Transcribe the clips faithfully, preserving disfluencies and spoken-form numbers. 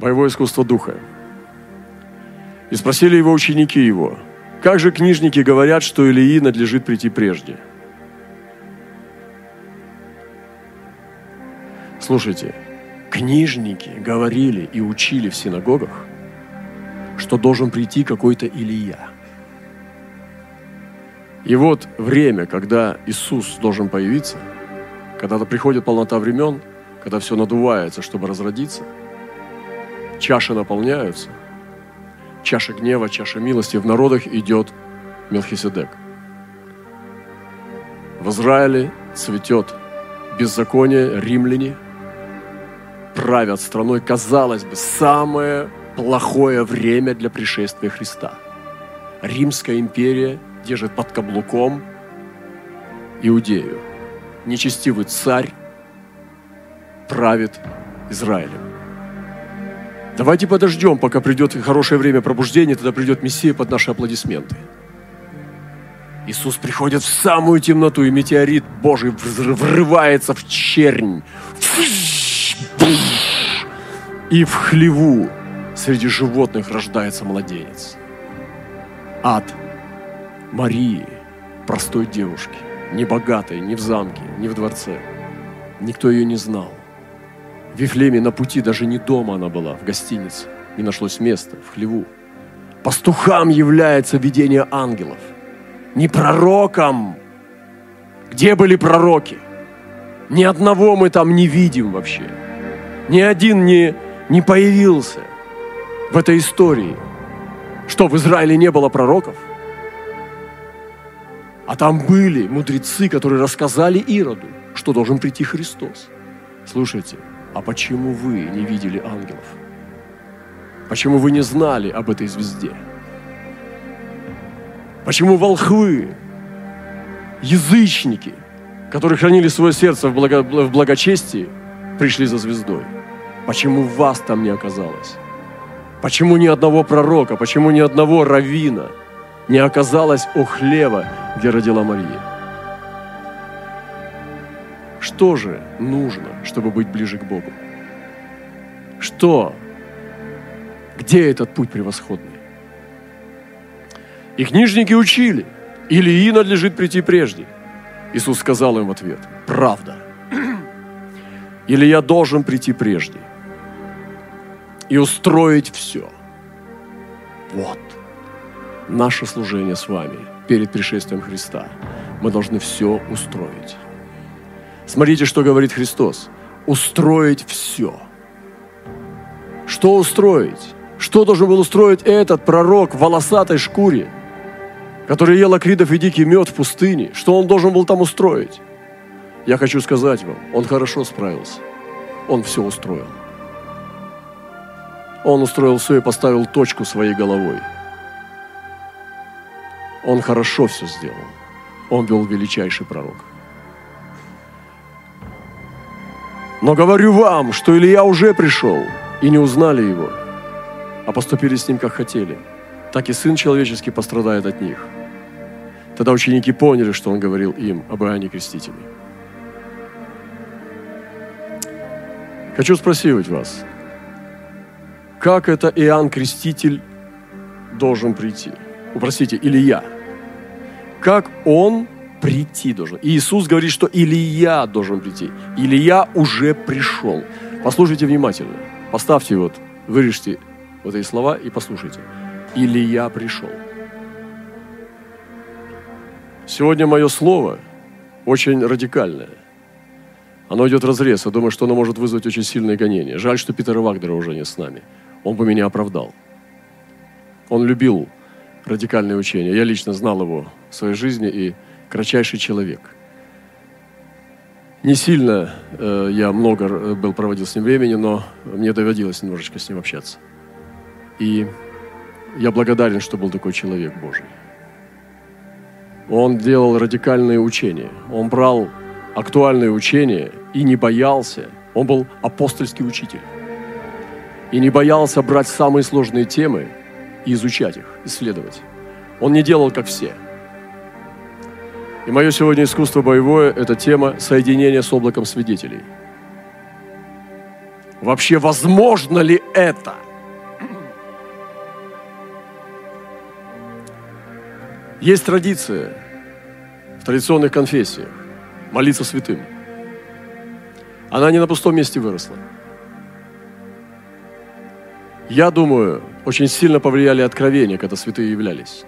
«Боевое искусство духа». И спросили его ученики его: «Как же книжники говорят, что Илии надлежит прийти прежде?» Слушайте, книжники говорили и учили в синагогах, что должен прийти какой-то Илия. И вот время, когда Иисус должен появиться, когда-то приходит полнота времен, когда все надувается, чтобы разродиться, чаши наполняются, чаша гнева, чаша милости, в народах идет Мелхиседек. В Израиле цветет беззаконие, римляне правят страной, казалось бы, самое плохое время для пришествия Христа. Римская империя держит под каблуком Иудею. Нечестивый царь правит Израилем. Давайте подождем, пока придет хорошее время пробуждения, тогда придет Мессия под наши аплодисменты. Иисус приходит в самую темноту, и метеорит Божий врывается в чернь и в хлеву. Среди животных рождается младенец. От Марии, простой девушки, не богатой, не в замке, не в дворце. Никто ее не знал. В Вифлееме на пути даже не дома она была, в гостинице. Не нашлось места, в хлеву. Пастухам является видение ангелов. Не пророкам. Где были пророки? Ни одного мы там не видим вообще. Ни один не, не появился в этой истории. Что, в Израиле не было пророков? А там были мудрецы, которые рассказали Ироду, что должен прийти Христос. Слушайте, а почему вы не видели ангелов? Почему вы не знали об этой звезде? Почему волхвы, язычники, которые хранили свое сердце в, благо, в благочестии, пришли за звездой? Почему вас там не оказалось? Почему ни одного пророка, почему ни одного раввина не оказалось у хлева, где родила Мария? Что же нужно, чтобы быть ближе к Богу? Что? Где этот путь превосходный? И книжники учили: Илии надлежит прийти прежде. Иисус сказал им в ответ: правда. Илия должен прийти прежде и устроить все. Вот наше служение с вами перед пришествием Христа. Мы должны все устроить. Смотрите, что говорит Христос. Устроить все. Что устроить? Что должен был устроить этот пророк в волосатой шкуре, который ел акридов и дикий мед в пустыне? Что он должен был там устроить? Я хочу сказать вам, он хорошо справился. Он все устроил. Он устроил все и поставил точку своей головой. Он хорошо все сделал. Он был величайший пророк. Но говорю вам, что Илия уже пришел, и не узнали его, а поступили с ним, как хотели. Так и Сын Человеческий пострадает от них. Тогда ученики поняли, что он говорил им об Иоанне Крестителе. Хочу спросить вас, как это Иоанн Креститель должен прийти? Ну, простите, Илия. Как он прийти должен? И Иисус говорит, что Илия должен прийти. Илия уже пришел. Послушайте внимательно. Поставьте вот, вырежьте вот эти слова и послушайте. Илия пришел. Сегодня мое слово очень радикальное. Оно идет вразрез. Я думаю, что оно может вызвать очень сильные гонения. Жаль, что Питера Вагнера уже нет с нами. Он бы меня оправдал. Он любил радикальные учения. Я лично знал его в своей жизни и кратчайший человек. Не сильно э, я много был, проводил с ним времени, но мне доводилось немножечко с ним общаться. И я благодарен, что был такой человек Божий. Он делал радикальные учения. Он брал актуальные учения и не боялся. Он был апостольский учитель. И не боялся брать самые сложные темы и изучать их, исследовать. Он не делал, как все. И мое сегодня искусство боевое – это тема соединения с облаком свидетелей. Вообще, возможно ли это? Есть традиция в традиционных конфессиях молиться святым. Она не на пустом месте выросла. Я думаю, очень сильно повлияли откровения, когда святые являлись.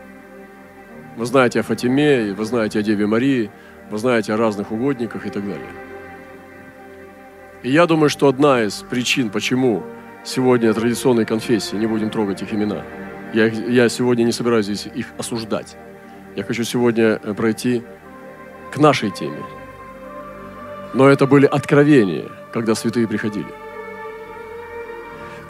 Вы знаете о Фатиме, вы знаете о Деве Марии, вы знаете о разных угодниках и так далее. И я думаю, что одна из причин, почему сегодня традиционные конфессии, не будем трогать их имена, я, я сегодня не собираюсь здесь их осуждать. Я хочу сегодня пройти к нашей теме. Но это были откровения, когда святые приходили.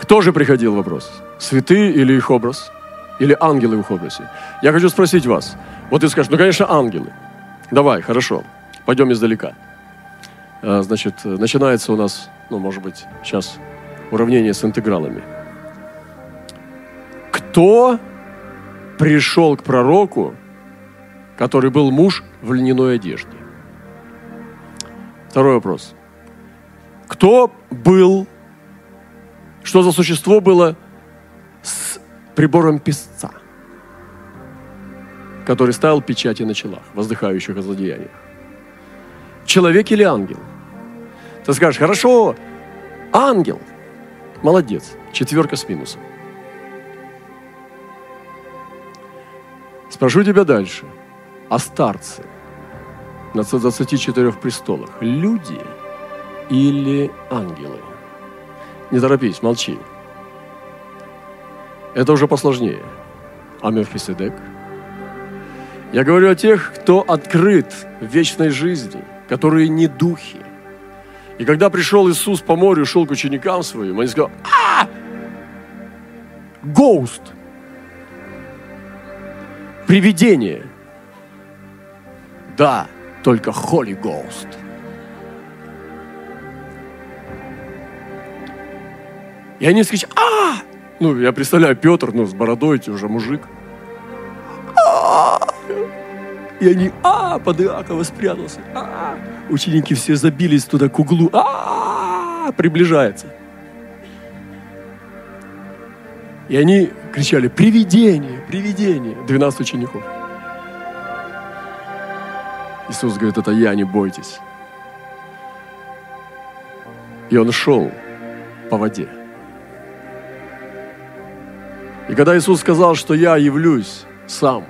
Кто же приходил, вопрос? Святые или их образ? Или ангелы в их образе? Я хочу спросить вас. Вот ты скажешь, ну, конечно, ангелы. Давай, хорошо, пойдем издалека. Значит, начинается у нас, ну, может быть, сейчас уравнение с интегралами. Кто пришел к пророку, который был муж в льняной одежде? Второй вопрос. Кто был, что за существо было с прибором песца, который ставил печати на челах, воздыхающих о злодеяниях? Человек или ангел? Ты скажешь, хорошо, ангел. Молодец, четверка с минусом. Спрошу тебя дальше. А старцы на двадцати четырёх престолах люди или ангелы? Не торопись, молчи. Это уже посложнее. А Мелхиседек? Я говорю о тех, кто открыт в вечной жизни, которые не духи. И когда пришел Иисус по морю, шел к ученикам своим, они сказали: «А! Гоуст! Привидение!» Да, только Holy Ghost. И они сказали: «А!» Ну, я представляю, Петр, ну, с бородой, уже мужик. И они, а, под Иакова спрятался. А, ученики все забились туда к углу. А, приближается. И они кричали: «Привидение, привидение!» двенадцать учеников. Иисус говорит: «Это я, не бойтесь». И он шел по воде. И когда Иисус сказал, что я явлюсь сам,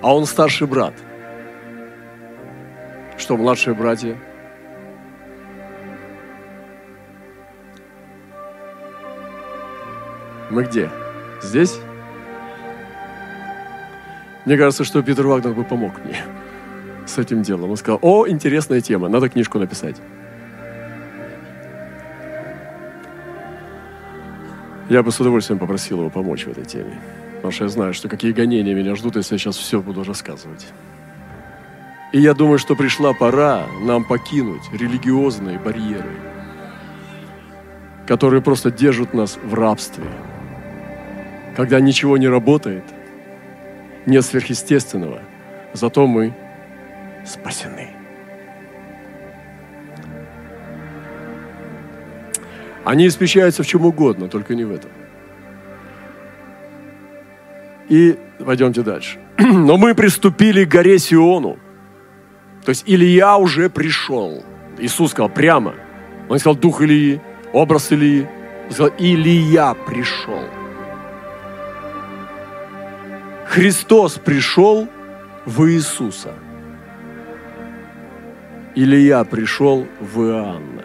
а он старший брат, что младшие братья? Мы где? Здесь? Мне кажется, что Питер Вагнер бы помог мне с этим делом. Он сказал: о, интересная тема, надо книжку написать. Я бы с удовольствием попросил его помочь в этой теме. Потому что я знаю, что какие гонения меня ждут, если я сейчас все буду рассказывать. И я думаю, что пришла пора нам покинуть религиозные барьеры, которые просто держат нас в рабстве. Когда ничего не работает, нет сверхъестественного, зато мы спасены. Они испещаются в чем угодно, только не в этом. И пойдемте дальше. Но мы приступили к горе Сиону. То есть Илия уже пришел. Иисус сказал прямо. Он сказал: дух Илии, образ Илии. Он сказал: Илия пришел. Христос пришел в Иисуса. Илия пришел в Иоанна.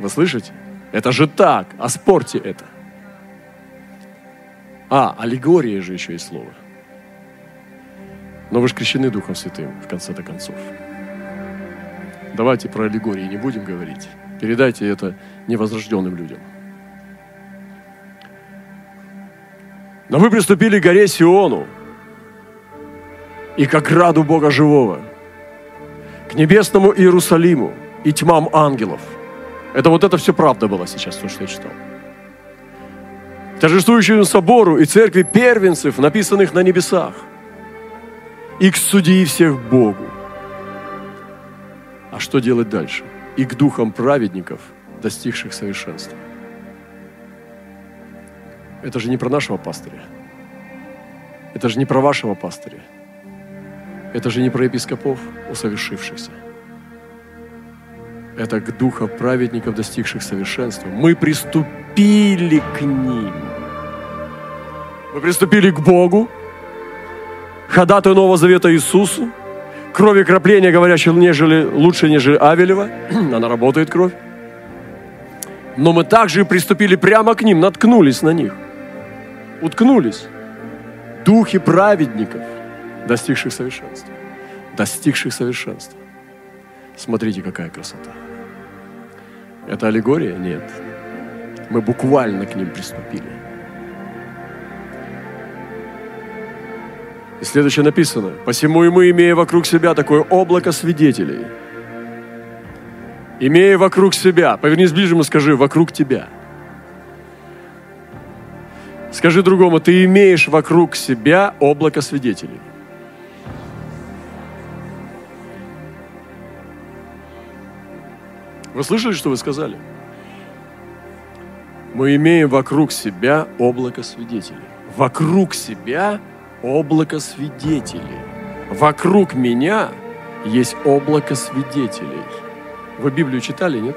Вы слышите? Это же так. Оспорьте это. А, аллегория же еще и слово. Но вы же крещены Духом Святым, в конце-то концов. Давайте про аллегории не будем говорить. Передайте это невозрожденным людям. Но вы приступили к горе Сиону и к ограду Бога Живого, к небесному Иерусалиму и тьмам ангелов. Это вот это все правда было сейчас, то, что я читал. Торжествующему собору и церкви первенцев, написанных на небесах, и к судьи всех Богу. А что делать дальше? И к духам праведников, достигших совершенства. Это же не про нашего пастыря. Это же не про вашего пастыря. Это же не про епископов, усовершившихся. Это к духу праведников, достигших совершенства. Мы приступили к ним. Мы приступили к Богу, ходатаю Нового Завета Иисусу, крови кропления, говорящей нежели, лучше, нежели Авелева. Она работает, кровь. Но мы также приступили прямо к ним, наткнулись на них, уткнулись. Духи праведников, достигших совершенства. Достигших совершенства. Смотрите, какая красота. Это аллегория? Нет. Мы буквально к ним приступили. И следующее написано. «Посему и мы, имея вокруг себя такое облако свидетелей». Имея вокруг себя. Повернись ближе и скажи: вокруг тебя. Скажи другому: ты имеешь вокруг себя облако свидетелей. Вы слышали, что вы сказали? Мы имеем вокруг себя облако свидетелей. Вокруг себя облако свидетелей. Вокруг меня есть облако свидетелей. Вы Библию читали, нет?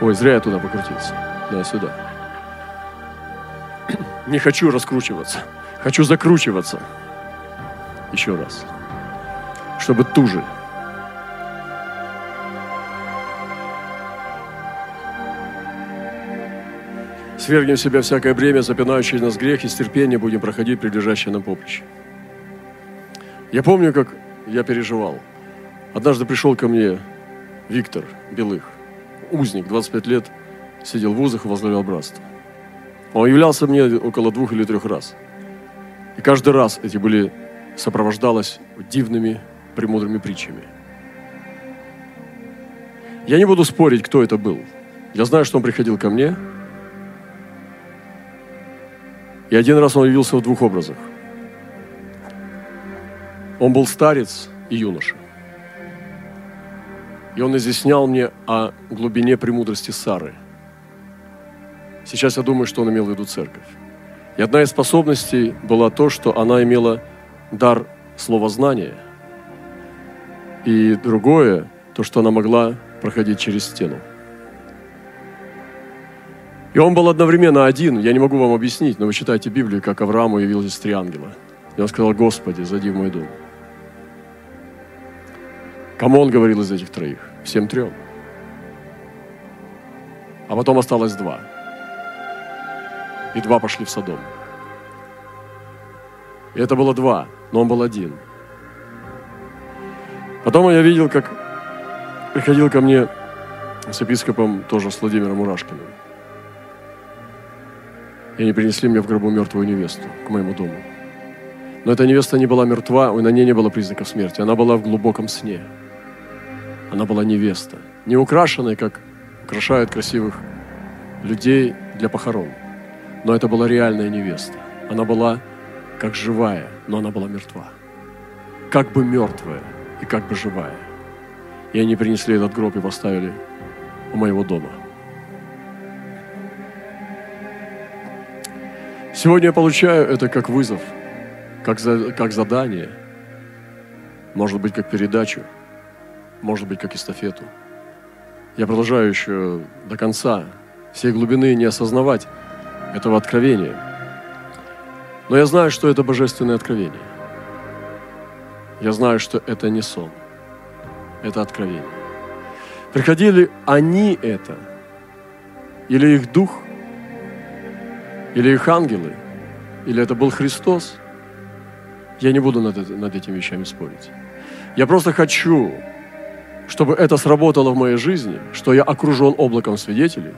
Ой, зря я туда покрутился. Да, сюда. Не хочу раскручиваться. Хочу закручиваться. Еще раз. Чтобы туже. Свергнем в себя всякое бремя, запинающее нас грех, и с терпением будем проходить прилежащее нам поприще. Я помню, как я переживал. Однажды пришел ко мне Виктор Белых, узник, двадцать пять лет, сидел в вузах и возглавлял братство. Он являлся мне около двух или трех раз. И каждый раз эти были, сопровождалось дивными, премудрыми притчами. Я не буду спорить, кто это был. Я знаю, что он приходил ко мне. И один раз он явился в двух образах. Он был старец и юноша. И он изъяснял мне о глубине премудрости Сары. Сейчас я думаю, что он имел в виду церковь. И одна из способностей была то, что она имела дар словознания. И другое, то, что она могла проходить через стену. И он был одновременно один, я не могу вам объяснить, но вы читаете Библию, как Аврааму явились три ангела. И он сказал: Господи, зайди в мой дом. Кому он говорил из этих троих? Всем трем. А потом осталось два. И два пошли в Содом. И это было два, но он был один. Потом я видел, как приходил ко мне с епископом, тоже с Владимиром Мурашкиным. И они принесли мне в гробу мертвую невесту к моему дому. Но эта невеста не была мертва, и на ней не было признаков смерти. Она была в глубоком сне. Она была невеста. Не украшенная, как украшают красивых людей для похорон. Но это была реальная невеста. Она была как живая, но она была мертва. Как бы мертвая и как бы живая. И они принесли этот гроб и поставили у моего дома. Сегодня я получаю это как вызов, как, за, как задание, может быть, как передачу, может быть, как эстафету. Я продолжаю еще до конца всей глубины не осознавать этого откровения. Но я знаю, что это божественное откровение. Я знаю, что это не сон, это откровение. Приходили они это, или их дух, или их ангелы, или это был Христос, я не буду над, над этими вещами спорить. Я просто хочу, чтобы это сработало в моей жизни, что я окружен облаком свидетелей,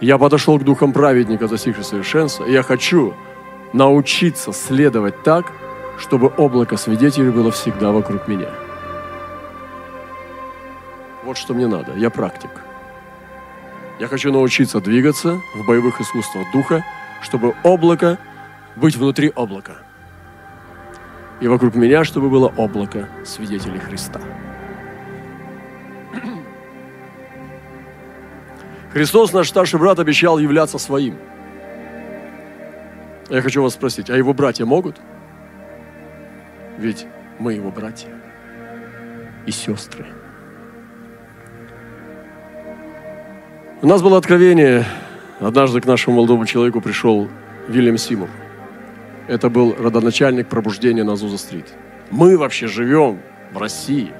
я подошел к духам праведника, достигшего совершенства, и я хочу научиться следовать так, чтобы облако свидетелей было всегда вокруг меня. Вот что мне надо, я практик. Я хочу научиться двигаться в боевых искусствах духа, чтобы облако, быть внутри облака. И вокруг меня, чтобы было облако свидетелей Христа. Христос, наш старший брат, обещал являться своим. Я хочу вас спросить, а его братья могут? Ведь мы его братья и сестры. У нас было откровение. Однажды к нашему молодому человеку пришел Уильям Сеймур. Это был родоначальник пробуждения на Азуза-стрит. Мы вообще живем в России.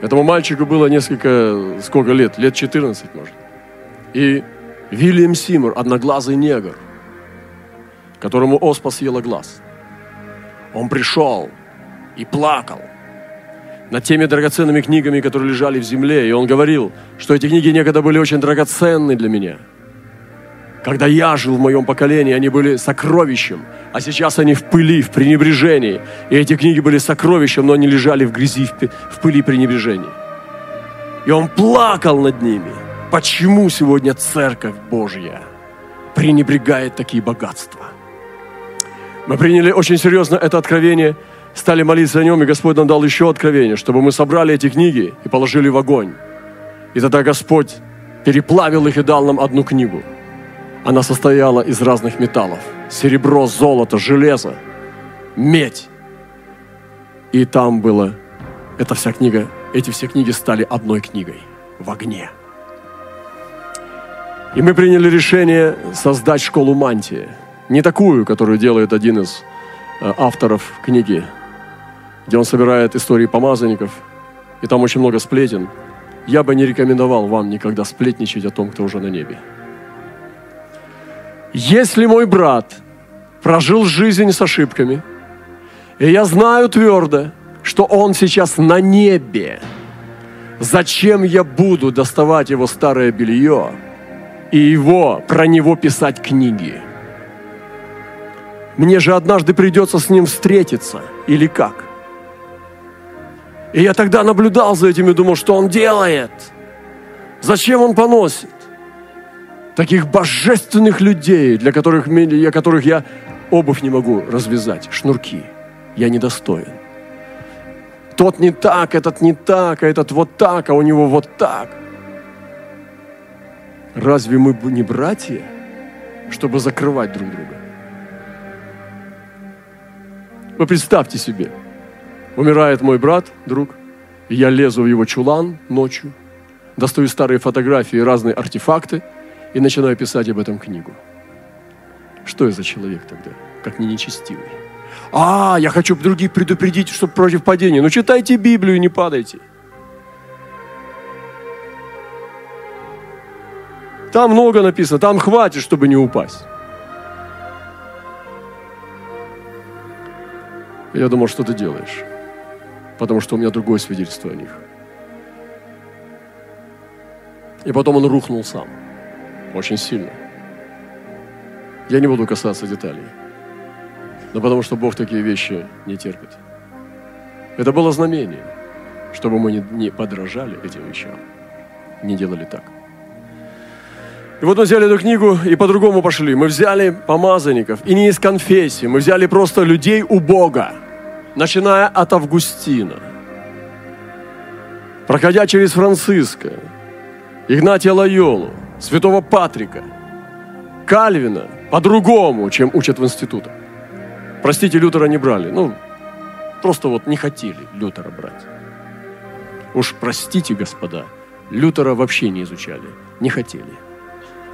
Этому мальчику было несколько, сколько лет? Лет четырнадцать, может. И Уильям Сеймур, одноглазый негр, которому оспа съела глаз. Он пришел и плакал над теми драгоценными книгами, которые лежали в земле. И он говорил, что эти книги некогда были очень драгоценны для меня. Когда я жил в моем поколении, они были сокровищем, а сейчас они в пыли, в пренебрежении. И эти книги были сокровищем, но они лежали в грязи, в пыли пренебрежения. И он плакал над ними. Почему сегодня Церковь Божья пренебрегает такие богатства? Мы приняли очень серьезно это откровение, стали молиться о нем, и Господь нам дал еще откровение, чтобы мы собрали эти книги и положили в огонь. И тогда Господь переплавил их и дал нам одну книгу. Она состояла из разных металлов. Серебро, золото, железо, медь. И там было... Эта вся книга, эти все книги стали одной книгой в огне. И мы приняли решение создать школу мантии. Не такую, которую делает один из авторов книги, где он собирает истории помазанников, и там очень много сплетен. Я бы не рекомендовал вам никогда сплетничать о том, кто уже на небе. Если мой брат прожил жизнь с ошибками, и я знаю твердо, что он сейчас на небе, зачем я буду доставать его старое белье и его, про него писать книги? Мне же однажды придется с ним встретиться, или как? И я тогда наблюдал за этим и думал, что он делает? Зачем он поносит таких божественных людей, для которых, для которых я обувь не могу развязать, шнурки. Я недостоин. Тот не так, этот не так, а этот вот так, а у него вот так. Разве мы не братья, чтобы закрывать друг друга? Вы представьте себе, умирает мой брат, друг, и я лезу в его чулан ночью, достаю старые фотографии и разные артефакты, и начинаю писать об этом книгу. Что я за человек тогда, как не нечестивый? А, я хочу других предупредить, чтобы против падения. Ну, читайте Библию и не падайте. Там много написано, там хватит, чтобы не упасть. Я думал, что ты делаешь, потому что у меня другое свидетельство о них. И потом он рухнул сам. Очень сильно. Я не буду касаться деталей. Но потому что Бог такие вещи не терпит. Это было знамение, чтобы мы не подражали этим вещам. Не делали так. И вот мы взяли эту книгу и по-другому пошли. Мы взяли помазанников, и не из конфессии. Мы взяли просто людей у Бога, начиная от Августина, проходя через Франциска, Игнатия Лойолу, Святого Патрика, Кальвина, по-другому, чем учат в институтах. Простите, Лютера не брали. Ну, просто вот не хотели Лютера брать. Уж простите, господа, Лютера вообще не изучали, не хотели.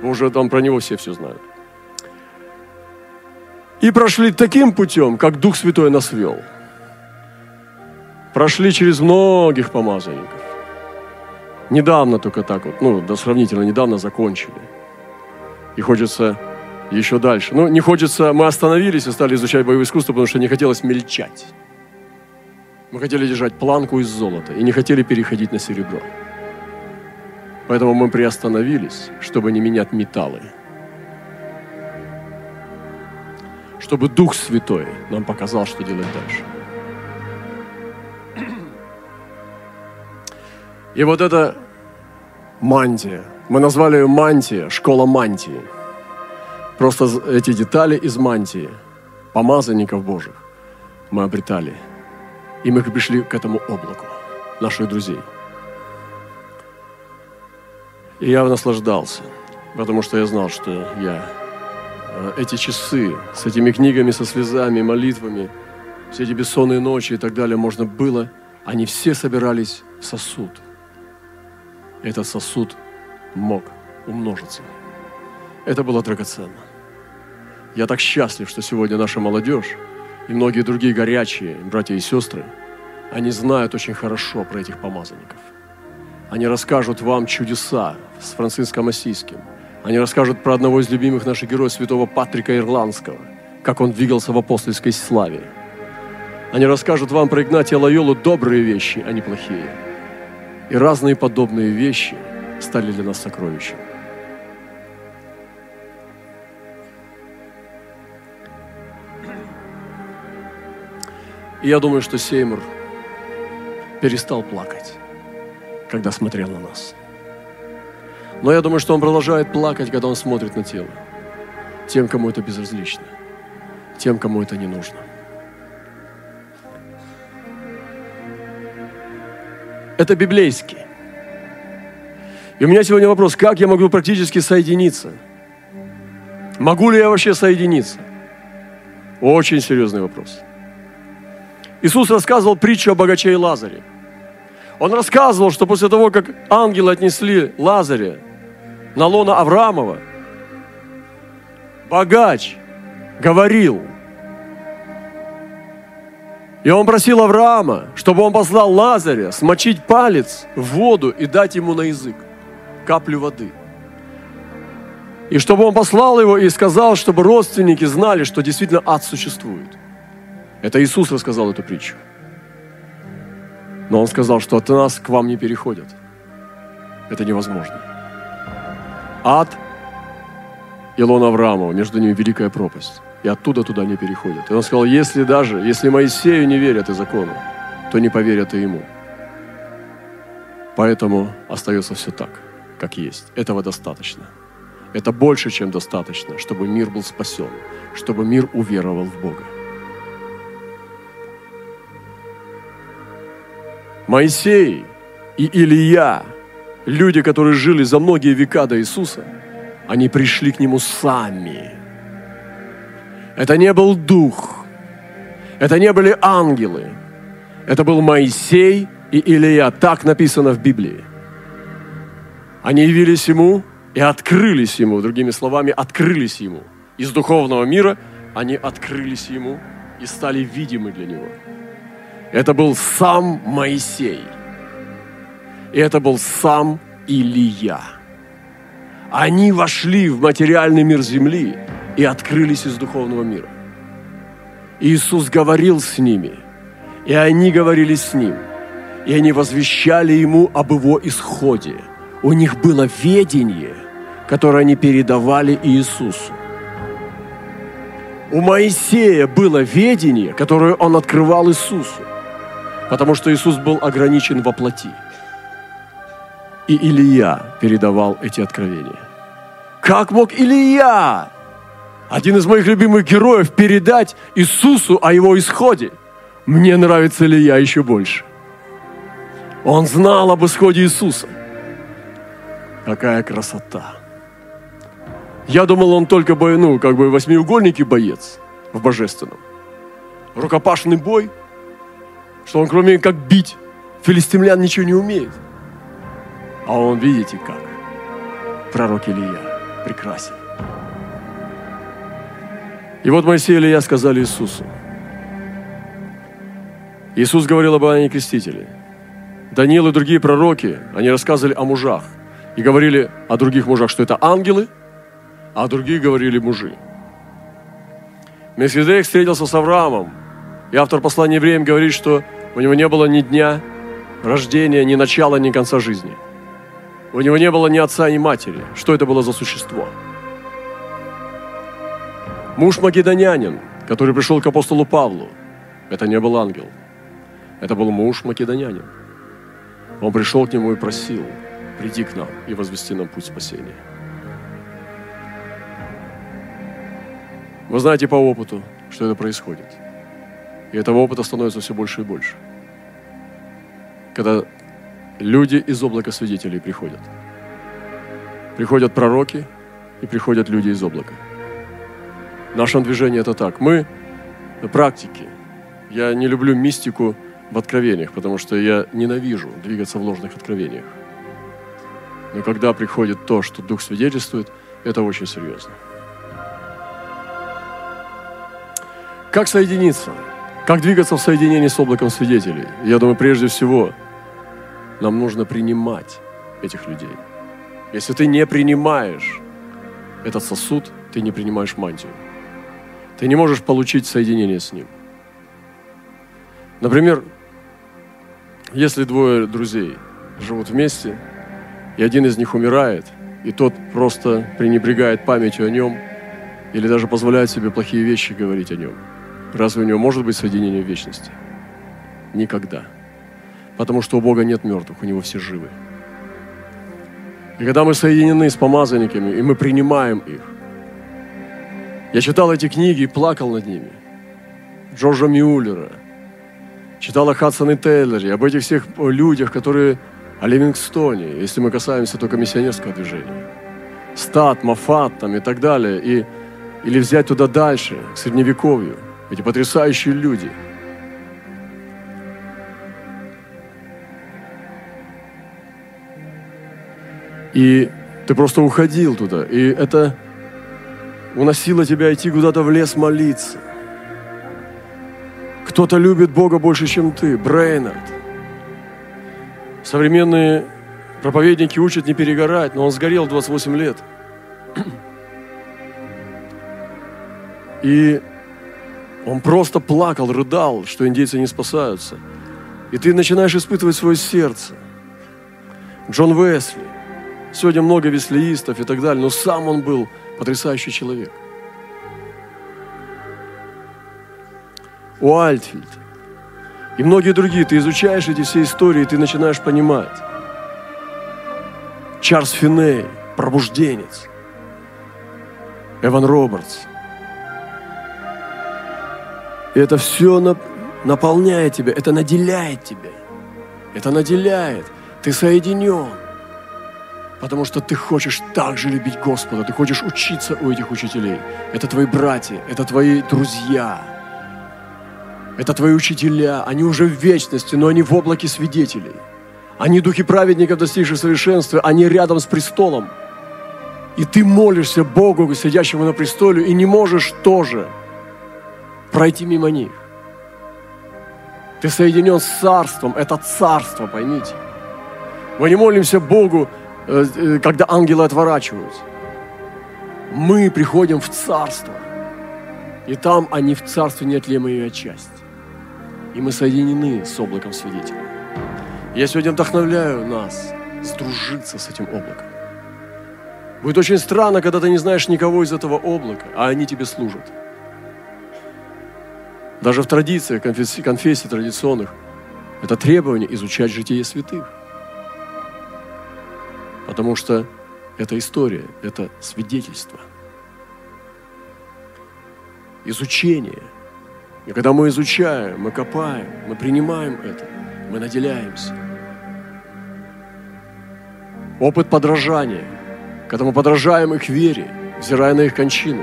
Вы уже там про него все все знают. И прошли таким путем, как Дух Святой нас вел. Прошли через многих помазанников. Недавно только так вот, ну, да, сравнительно недавно закончили. И хочется еще дальше. Ну, не хочется, мы остановились и стали изучать боевое искусство, потому что не хотелось мельчать. Мы хотели держать планку из золота и не хотели переходить на серебро. Поэтому мы приостановились, чтобы не менять металлы. Чтобы Дух Святой нам показал, что делать дальше. И вот это мантия. Мы назвали ее мантия, школа мантии. Просто эти детали из мантии, помазанников Божьих, мы обретали. И мы пришли к этому облаку наших друзей. И я наслаждался, потому что я знал, что я эти часы с этими книгами, со слезами, молитвами, все эти бессонные ночи и так далее можно было, они все собирались в сосуд. Этот сосуд мог умножиться. Это было драгоценно. Я так счастлив, что сегодня наша молодежь и многие другие горячие братья и сестры, они знают очень хорошо про этих помазанников. Они расскажут вам чудеса с Франциском Ассийским. Они расскажут про одного из любимых наших героев, святого Патрика Ирландского, как он двигался в апостольской славе. Они расскажут вам про Игнатия Лойолу добрые вещи, а не плохие. И разные подобные вещи стали для нас сокровищем. И я думаю, что Сеймур перестал плакать, когда смотрел на нас. Но я думаю, что он продолжает плакать, когда он смотрит на тело. Тем, кому это безразлично. Тем, кому это не нужно. Это библейский. И у меня сегодня вопрос, как я могу практически соединиться? Могу ли я вообще соединиться? Очень серьезный вопрос. Иисус рассказывал притчу о богаче и Лазаре. Он рассказывал, что после того, как ангелы отнесли Лазаря на лоно Авраамова, богач говорил. И он просил Авраама, чтобы он послал Лазаря смочить палец в воду и дать ему на язык каплю воды. И чтобы он послал его и сказал, чтобы родственники знали, что действительно ад существует. Это Иисус рассказал эту притчу. Но он сказал, что от нас к вам не переходят. Это невозможно. Ад и лоно Авраамова, между ними великая пропасть. И оттуда туда не переходят. И он сказал, если даже, если Моисею не верят и закону, то не поверят и ему. Поэтому остается все так, как есть. Этого достаточно. Это больше, чем достаточно, чтобы мир был спасен, чтобы мир уверовал в Бога. Моисей и Илия, люди, которые жили за многие века до Иисуса, они пришли к Нему сами. Это не был дух, это не были ангелы, это был Моисей и Илия, так написано в Библии. Они явились Ему и открылись Ему, другими словами, открылись Ему. Из духовного мира они открылись Ему и стали видимы для Него. Это был сам Моисей. И это был сам Илия. Они вошли в материальный мир земли и открылись из духовного мира. Иисус говорил с ними, и они говорили с Ним, и они возвещали Ему об Его исходе. У них было ведение, которое они передавали Иисусу. У Моисея было ведение, которое он открывал Иисусу. Потому что Иисус был ограничен во плоти. И Илия передавал эти откровения. Как мог Илия, один из моих любимых героев, передать Иисусу о Его исходе? Мне нравится Илия еще больше. Он знал об исходе Иисуса. Какая красота! Я думал, он только бой, ну, как бы восьмиугольники боец в божественном. Рукопашный бой. Что он кроме как бить филистимлян ничего не умеет. А он, видите как, пророк Илия прекрасен. И вот Моисей и Илия сказали Иисусу. Иисус говорил об Иоанне Крестителе. Даниил и другие пророки, они рассказывали о мужах. И говорили о других мужах, что это ангелы, а другие говорили мужи. Мелхиседек встретился с Авраамом. И автор послания евреям говорит, что у него не было ни дня рождения, ни начала, ни конца жизни. У него не было ни отца, ни матери. Что это было за существо? Муж македонянин, который пришел к апостолу Павлу, это не был ангел. Это был муж македонянин. Он пришел к нему и просил, приди к нам и возвести нам путь спасения. Вы знаете по опыту, что это происходит. И этого опыта становится все больше и больше. Когда люди из облака свидетелей приходят. Приходят пророки и приходят люди из облака. В нашем движении это так. Мы практики. Я не люблю мистику в откровениях, потому что я ненавижу двигаться в ложных откровениях. Но когда приходит то, что Дух свидетельствует, это очень серьезно. Как соединиться? Как двигаться в соединении с облаком свидетелей? Я думаю, прежде всего, нам нужно принимать этих людей. Если ты не принимаешь этот сосуд, ты не принимаешь мантию. Ты не можешь получить соединение с ним. Например, если двое друзей живут вместе, и один из них умирает, и тот просто пренебрегает памятью о нем, или даже позволяет себе плохие вещи говорить о нем, разве у него может быть соединение в вечности? Никогда. Потому что у Бога нет мертвых, у него все живы. И когда мы соединены с помазанниками, и мы принимаем их. Я читал эти книги и плакал над ними. Джорджа Мюллера, читал о Хадсоне Тейлоре, об этих всех людях, которые... о Ливингстоне, если мы касаемся только миссионерского движения. Стат, Мафат там и так далее. И, или взять туда дальше, к Средневековью. Эти потрясающие люди. И ты просто уходил туда. И это уносило тебя идти куда-то в лес молиться. Кто-то любит Бога больше, чем ты. Брейнард. Современные проповедники учат не перегорать, но он сгорел в двадцать восемь лет. И он просто плакал, рыдал, что индейцы не спасаются. И ты начинаешь испытывать свое сердце. Джон Уэсли. Сегодня много веслеистов и так далее, но сам он был потрясающий человек. Уальтфильд. И многие другие. Ты изучаешь эти все истории, и ты начинаешь понимать. Чарльз Финней, пробужденец. Эван Робертс. И это все наполняет тебя, это наделяет тебя. Это наделяет. Ты соединен. Потому что ты хочешь так же любить Господа. Ты хочешь учиться у этих учителей. Это твои братья, это твои друзья. Это твои учителя, они уже в вечности, но они в облаке свидетелей. Они духи праведников, достигших совершенства, они рядом с престолом. И ты молишься Богу, сидящему на престоле, и не можешь тоже пройти мимо них. Ты соединен с царством, это царство, поймите. Мы не молимся Богу, когда ангелы отворачиваются. Мы приходим в царство, и там они в царстве неотъемлемая часть. И мы соединены с облаком свидетелей. Я сегодня вдохновляю нас сдружиться с этим облаком. Будет очень странно, когда ты не знаешь никого из этого облака, а они тебе служат. Даже в традициях, конфессий, конфессий традиционных, это требование изучать житие святых. Потому что это история, это свидетельство. Изучение. И когда мы изучаем, мы копаем, мы принимаем это, мы наделяемся. Опыт подражания. Когда мы подражаем их вере, взирая на их кончину,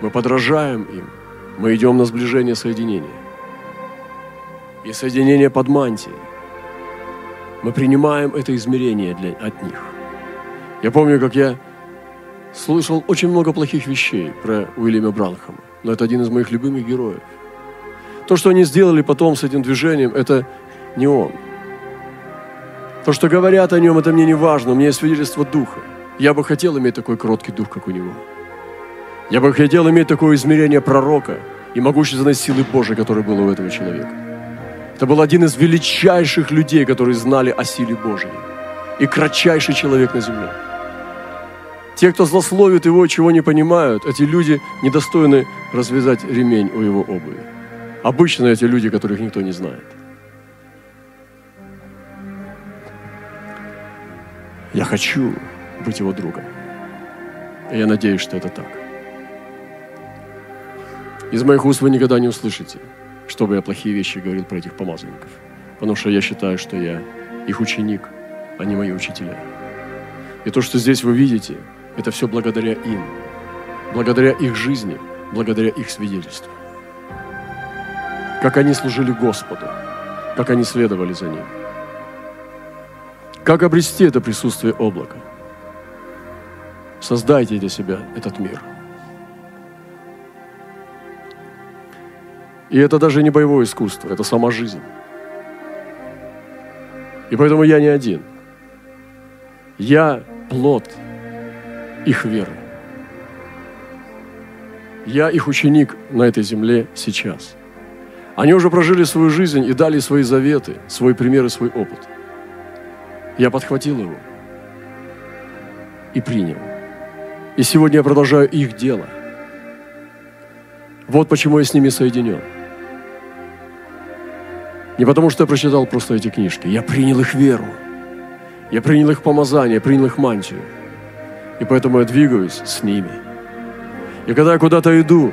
мы подражаем им, мы идем на сближение соединения. И соединение под мантией. Мы принимаем это измерение для, от них. Я помню, как я слышал очень много плохих вещей про Уильяма Бранхама. Но это один из моих любимых героев. То, что они сделали потом с этим движением, это не он. То, что говорят о нем, это мне не важно. У меня есть свидетельство духа. Я бы хотел иметь такой кроткий дух, как у него. Я бы хотел иметь такое измерение пророка и могущественной силы Божией, которая была у этого человека. Это был один из величайших людей, которые знали о силе Божией. И кратчайший человек на земле. Те, кто злословит его, чего не понимают, эти люди недостойны развязать ремень у его обуви. Обычно эти люди, которых никто не знает. Я хочу быть его другом. И я надеюсь, что это так. Из моих уст вы никогда не услышите, чтобы я плохие вещи говорил про этих помазанников. Потому что я считаю, что я их ученик, а не мои учителя. И то, что здесь вы видите, это все благодаря им, благодаря их жизни, благодаря их свидетельству. Как они служили Господу, как они следовали за Ним. Как обрести это присутствие облака? Создайте для себя этот мир. И это даже не боевое искусство, это сама жизнь. И поэтому я не один. Я плод их веры. Я их ученик на этой земле сейчас. Они уже прожили свою жизнь и дали свои заветы, свой пример и свой опыт. Я подхватил его и принял. И сегодня я продолжаю их дело. Вот почему я с ними соединен. Не потому, что я прочитал просто эти книжки. Я принял их веру. Я принял их помазание, я принял их мантию. И поэтому я двигаюсь с ними. И когда я куда-то иду,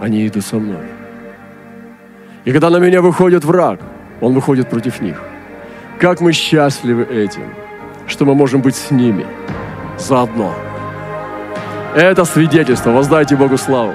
они идут со мной. И когда на меня выходит враг, он выходит против них. Как мы счастливы этим, что мы можем быть с ними заодно. Это свидетельство. Воздайте Богу славу.